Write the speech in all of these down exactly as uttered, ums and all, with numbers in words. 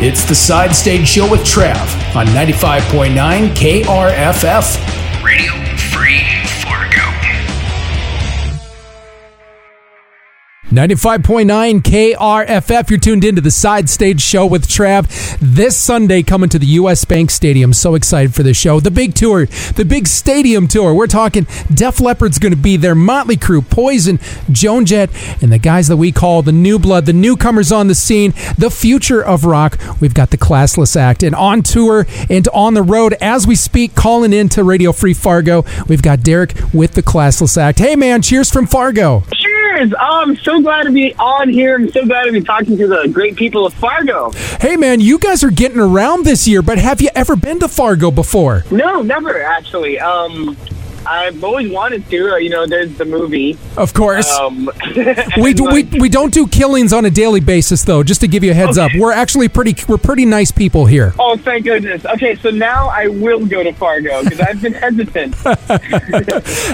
It's the Side Stage Show with Trav on ninety-five point nine K R F F. Radio Free Fargo. ninety-five point nine K R F F. You're tuned into the Side Stage Show with Trav. This Sunday coming to the U S. Bank Stadium. So excited for this show. The big tour. The big stadium tour. We're talking Def Leppard's going to be there. Motley Crue, Poison, Joan Jett, and the guys that we call the new blood, the newcomers on the scene, the future of rock. We've got the Classless Act. And on tour and on the road as we speak, calling in to Radio Free Fargo, we've got Derek with the Classless Act. Hey, man, cheers from Fargo. Cheers. Oh, I'm so glad to be on here. I'm so glad to be talking to the great people of Fargo. Hey, man, you guys are getting around this year, but have you ever been to Fargo before? No, never, actually. Um, I've always wanted to. You know, there's the movie. Of course. Um, we do, like, we we don't do killings on a daily basis, though. Just to give you a heads okay. up, we're actually pretty we're pretty nice people here. Oh, thank goodness. Okay, so now I will go to Fargo because I've been hesitant.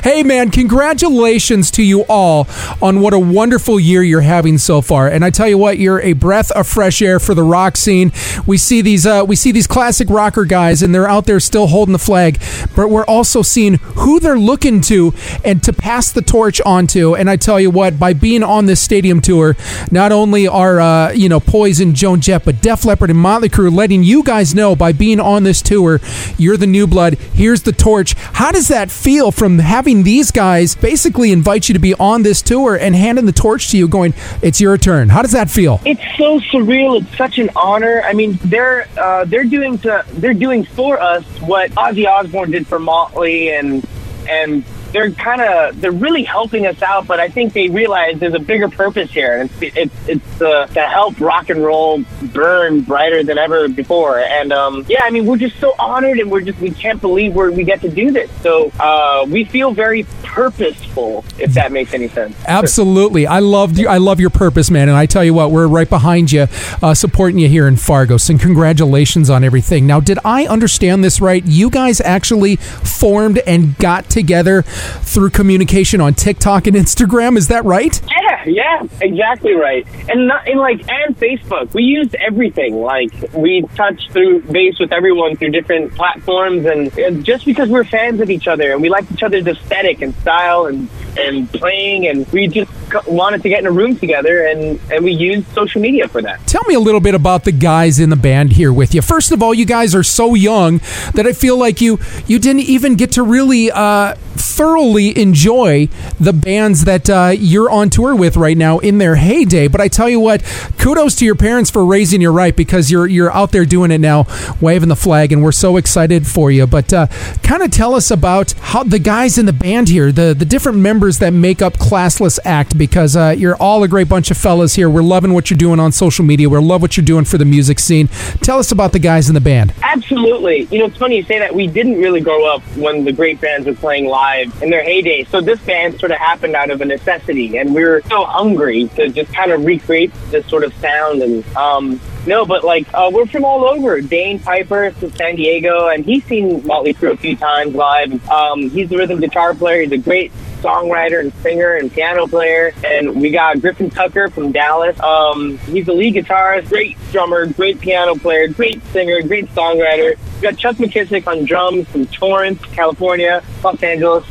Hey, man! Congratulations to you all on what a wonderful year you're having so far. And I tell you what, you're a breath of fresh air for the rock scene. We see these uh, we see these classic rocker guys, and they're out there still holding the flag. But we're also seeing who they're looking to and to pass the torch on to. And I tell you what, by being on this stadium tour, not only are uh, you know Poison, Joan Jett, but Def Leppard and Motley Crue letting you guys know by being on this tour, you're the new blood, here's the torch. How does that feel from having these guys basically invite you to be on this tour and handing the torch to you going, it's your turn? How does that feel? It's so surreal. It's such an honor. I mean, they're uh, they're doing to they're doing for us what Ozzy Osbourne did for Motley, and And they're kind of, they're really helping us out, but I think they realize there's a bigger purpose here. And it's it's, it's uh, to help rock and roll burn brighter than ever before. And um, yeah, I mean, we're just so honored, and we're just, we can't believe we're, we get to do this. So uh, we feel very purposeful, if that makes any sense. Absolutely. I love you. I love your purpose, man. And I tell you what, we're right behind you, uh, supporting you here in Fargo. So congratulations on everything. Now, did I understand this right? You guys actually formed and got together through communication on TikTok and Instagram, is that right? Yeah, yeah, exactly right. And not in like and Facebook. We used everything. Like we touched through base with everyone through different platforms, and, and just because we're fans of each other and we like each other's aesthetic and style and and playing, and we just wanted to get in a room together, and, and we used social media for that. Tell me a little bit about the guys in the band here with you. First of all, you guys are so young that I feel like you you didn't even get to really uh, thoroughly enjoy the bands that uh, you're on tour with right now in their heyday. But I tell you what, kudos to your parents for raising you right, because you're you're out there doing it now, waving the flag, and we're so excited for you. But uh, kind of tell us about how the guys in the band here, the, the different members that make up Classless Act, because uh, you're all a great bunch of fellas here. We're loving what you're doing on social media. We love what you're doing for the music scene. Tell us about the guys in the band. Absolutely. You know, it's funny you say that. We didn't really grow up when the great bands were playing live in their heyday. So this band sort of happened out of a necessity, and we were so hungry to just kind of recreate this sort of sound. And um, no, but like uh, we're from all over. Dane Piper from San Diego, and he's seen Motley Crue a few times live. Um, he's the rhythm guitar player. He's a great songwriter and singer and piano player. And we got Griffin Tucker from Dallas. Um, he's a lead guitarist, great drummer, great piano player, great singer, great songwriter. We got Chuck McKissick on drums from Torrance, California, Los Angeles.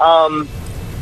Um,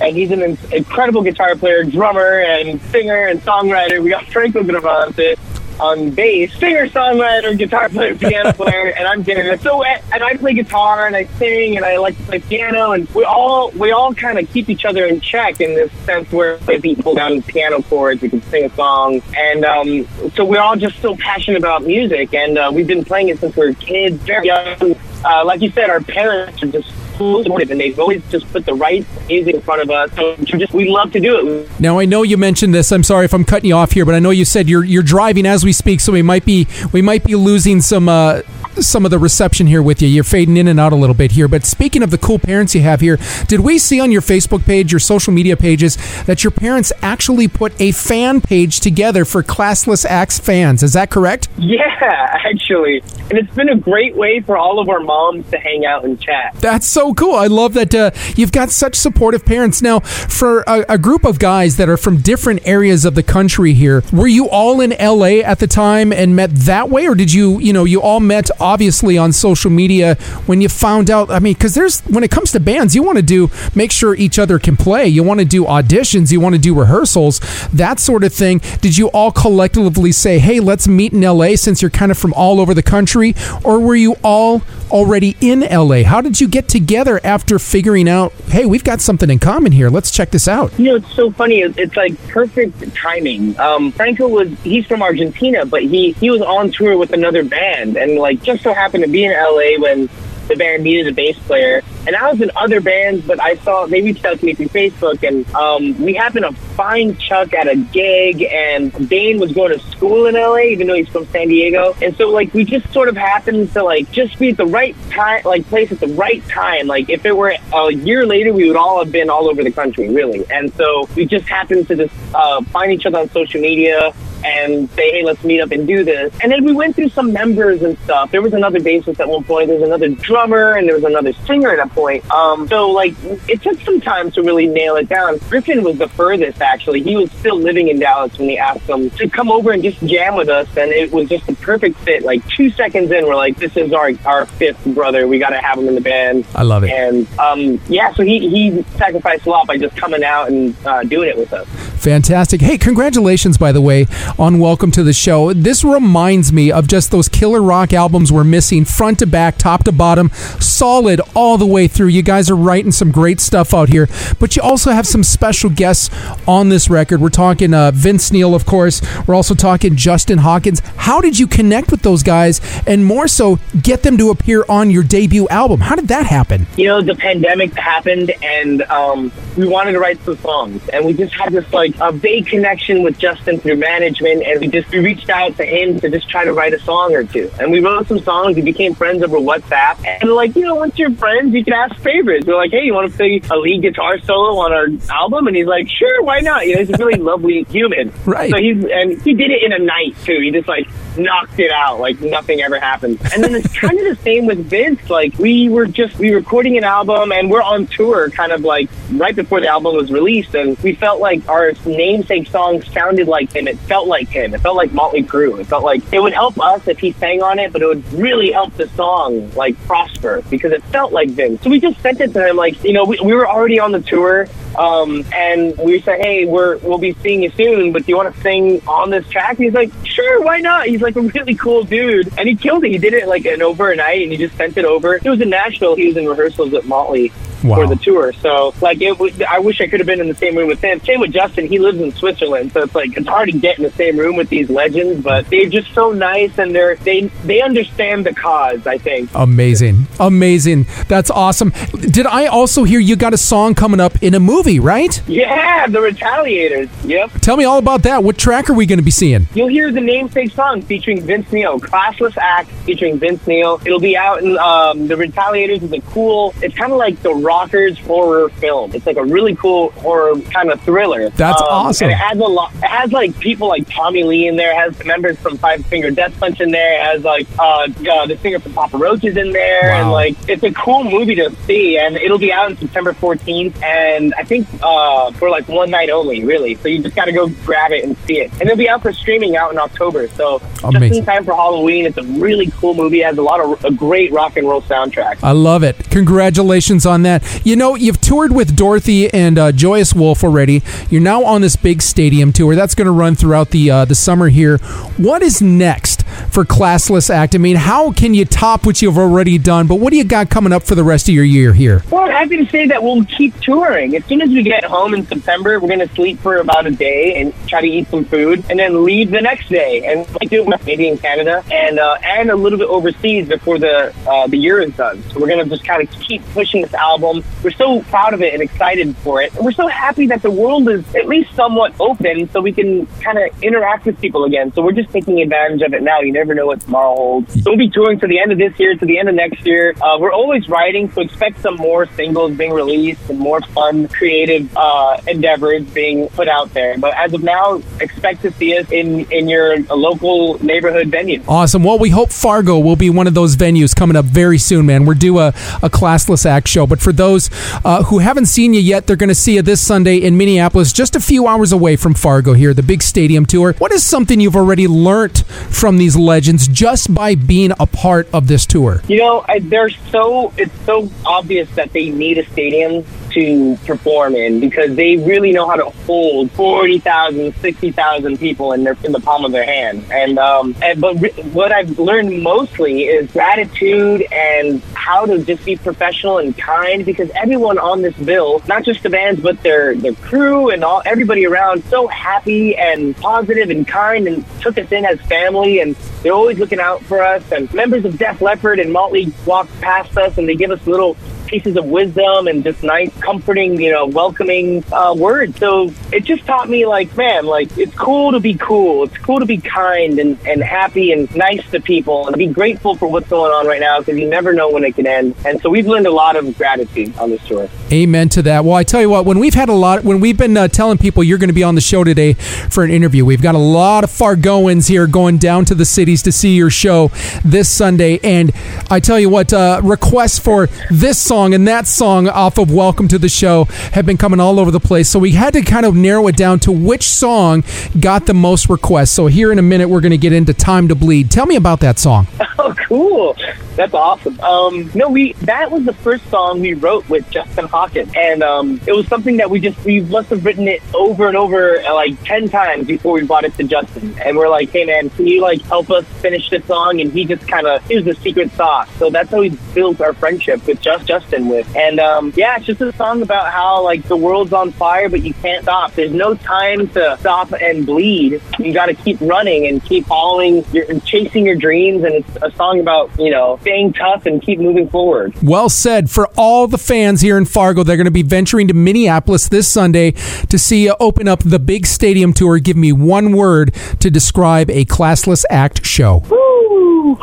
and he's an incredible guitar player, drummer, and singer and songwriter. We got Franco Gravante on bass, singer, songwriter, guitar player, piano player, and I'm getting it. So, and I play guitar, and I sing, and I like to play piano, and we all we all kind of keep each other in check in this sense where we can pull down piano chords, we can sing a song, and um, so we're all just so passionate about music, and uh, we've been playing it since we were kids, very young. Uh, like you said, our parents are just and they've always just put the right music in front of us. So just, we love to do it. Now, I know you mentioned this. I'm sorry if I'm cutting you off here, but I know you said you're you're driving as we speak, so we might be we might be losing some uh, some of the reception here with you. You're fading in and out a little bit here. But speaking of the cool parents you have here, did we see on your Facebook page, your social media pages, that your parents actually put a fan page together for Classless Acts fans? Is that correct? Yeah, actually. And it's been a great way for all of our moms to hang out and chat. That's so cool. I love that uh, you've got such supportive parents. Now, for a, a group of guys that are from different areas of the country here, were you all in L A at the time and met that way? Or did you, you know, you all met obviously on social media when you found out? I mean, because there's, when it comes to bands, you want to do, make sure each other can play. You want to do auditions. You want to do rehearsals, that sort of thing. Did you all collectively say, hey, let's meet in L A since you're kind of from all over the country? Or were you all already in L A? How did you get together after figuring out, hey, we've got something in common here, let's check this out? You know, it's so funny. It's like perfect timing. Um, Franco was, he's from Argentina, but he, he was on tour with another band and like just so happened to be in L A when the band needed a bass player. And I was in other bands, but I saw, they reached out to me through Facebook, and um, we happened to find Chuck at a gig, and Dane was going to school in L A, even though he's from San Diego. And so, like, we just sort of happened to, like, just be at the right time, like, place at the right time. Like, if it were a year later, we would all have been all over the country, really. And so we just happened to just uh, find each other on social media and say, hey, let's meet up and do this. And then we went through some members and stuff. There was another bassist at one point, there was another drummer, and there was another singer at a point. Um, so, like, it took some time to really nail it down. Griffin was the furthest, actually. He was still living in Dallas when they asked him to come over and just jam with us, and it was just the perfect fit. Like, two seconds in, we're like, this is our, our fifth brother. We got to have him in the band. I love it. And, um, yeah, so he, he sacrificed a lot by just coming out and uh, doing it with us. Fantastic. Hey, congratulations, by the way, on Welcome to the Show. This reminds me of just those killer rock albums we're missing, front to back, top to bottom, solid all the way through. You guys are writing some great stuff out here, but you also have some special guests on this record. We're talking uh, Vince Neil, of course. We're also talking Justin Hawkins. How did you connect with those guys and more so get them to appear on your debut album? How did that happen? You know, the pandemic happened and um, we wanted to write some songs, and we just had this like a vague connection with Justin through management, and we just we reached out to him to just try to write a song or two. And we wrote some songs. We became friends over WhatsApp, and like, you know, once you're friends, you can ask favorites. We're like, hey, you want to play a lead guitar solo on our album? And he's like, sure, why not? You know, he's a really lovely human. Right. So he's, and he did it in a night, too. He just, like, knocked it out like nothing ever happened. And then it's kind of the same with Vince. Like, we were just we were recording an album, and we're on tour kind of like right before the album was released, and we felt like our namesake song sounded like him. It felt like him. It felt like Motley Crue. It felt like it would help us if he sang on it, but it would really help the song like prosper because it felt like Vince. So we just sent it to him like, you know, we, we were already on the tour, um, and we said, hey, we're, we'll be seeing you soon, but do you want to sing on this track? And he's like, sure, why not? He's like a really cool dude, and he killed it. He did it like an overnight, and he just sent it over. It was in Nashville. He was in rehearsals at Motley. Wow. For the tour. So like it was, I wish I could have been in the same room with him. Same with Justin. He lives in Switzerland, so it's like it's hard to get in the same room with these legends, but they're just so nice, and they're they they understand the cause, I think. Amazing. Amazing. That's awesome. Did I also hear you got a song coming up in a movie, right? Yeah, The Retaliators. Yep. Tell me all about that. What track are we going to be seeing? You'll hear the namesake song featuring Vince Neil, Classless Act featuring Vince Neil. It'll be out in um, The Retaliators is a cool, it's kind of like the rock Rockers horror film. It's like a really cool horror kind of thriller. That's um, awesome. And it has a lot. It has like people like Tommy Lee in there. It has members from Five Finger Death Punch in there. It has like uh, uh, the singer from Papa Roach is in there. Wow. And like it's a cool movie to see. And it'll be out on September fourteenth. And I think uh, for like one night only, really. So you just got to go grab it and see it. And it'll be out for streaming out in October. So amazing. Just in time for Halloween. It's a really cool movie. It has a lot of a great rock and roll soundtrack. I love it. Congratulations on that. You know, you've toured with Dorothy and uh, Joyous Wolf already. You're now on this big stadium tour that's going to run throughout the uh, the summer here. What is next for Classless Act? I mean, how can you top what you've already done? But what do you got coming up for the rest of your year here? Well, I'm happy to say that we'll keep touring. As soon as we get home in September, we're going to sleep for about a day and try to eat some food, and then leave the next day. And we do it maybe in Canada and uh, and a little bit overseas before the uh, the year is done. So we're going to just kind of keep pushing this album. We're so proud of it and excited for it. And we're so happy that the world is at least somewhat open so we can kind of interact with people again. So we're just taking advantage of it now. You never know what tomorrow holds. We'll be touring to the end of this year, to the end of next year. Uh, we're always writing, so expect some more singles being released and more fun, creative uh, endeavors being put out there. But as of now, expect to see us in, in your local neighborhood venue. Awesome. Well, we hope Fargo will be one of those venues coming up very soon, man. We're due a, a Classless Act show. But for those uh, who haven't seen you yet, they're going to see you this Sunday in Minneapolis, just a few hours away from Fargo here, the big stadium tour. What is something you've already learned from these legends just by being a part of this tour? You know, I, they're so it's so obvious that they need a stadium to perform in, because they really know how to hold forty thousand, sixty thousand people in their in the palm of their hand. And um, and but re- what I've learned mostly is gratitude and how to just be professional and kind, because everyone on this bill, not just the bands, but their their crew and all everybody around, so happy and positive and kind, and took us in as family, and they're always looking out for us. And members of Def Leppard and Motley walk past us and they give us little pieces of wisdom and just nice, comforting, you know, welcoming uh, words. So it just taught me, like, man, like, it's cool to be cool. It's cool to be kind and, and happy and nice to people, and be grateful for what's going on right now, because you never know when it can end. And so we've learned a lot of gratitude on this tour. Amen to that. Well, I tell you what, when we've had a lot, when we've been uh, telling people you're going to be on the show today for an interview, we've got a lot of Fargoans here going down to the cities to see your show this Sunday. And I tell you what, uh, requests for this song and that song off of Welcome to the Show have been coming all over the place, so we had to kind of narrow it down to which song got the most requests. So here in a minute we're going to get into Time to Bleed. Tell me about that song. Oh, cool. That's awesome. Um, no, we that was the first song we wrote with Justin Hawkins, and um, it was something that we just we must have written it over and over uh, like ten times before we brought it to Justin, and we're like, hey man, can you like help us finish this song? And he just kind of, it was the secret sauce. So that's how we built our friendship with Justin. With and um, yeah, it's just a song about how like the world's on fire, but you can't stop. There's no time to stop and bleed. You got to keep running and keep following, your, chasing your dreams. And it's a song about, you know, staying tough and keep moving forward. Well said. For all the fans here in Fargo, they're going to be venturing to Minneapolis this Sunday to see you open up the big stadium tour. Give me one word to describe a Classless Act show.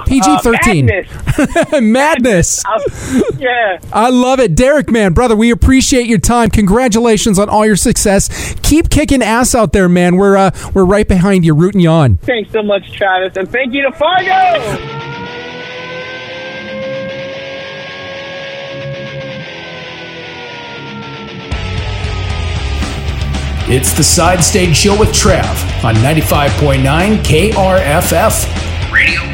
P G thirteen. Uh, madness. Madness. Uh, yeah. I love it. Derek, man, brother, we appreciate your time. Congratulations on all your success. Keep kicking ass out there, man. We're uh, we're right behind you, rooting you on. Thanks so much, Travis, and thank you to Fargo. It's the Side Stage Show with Trav on ninety-five point nine K R F F Radio.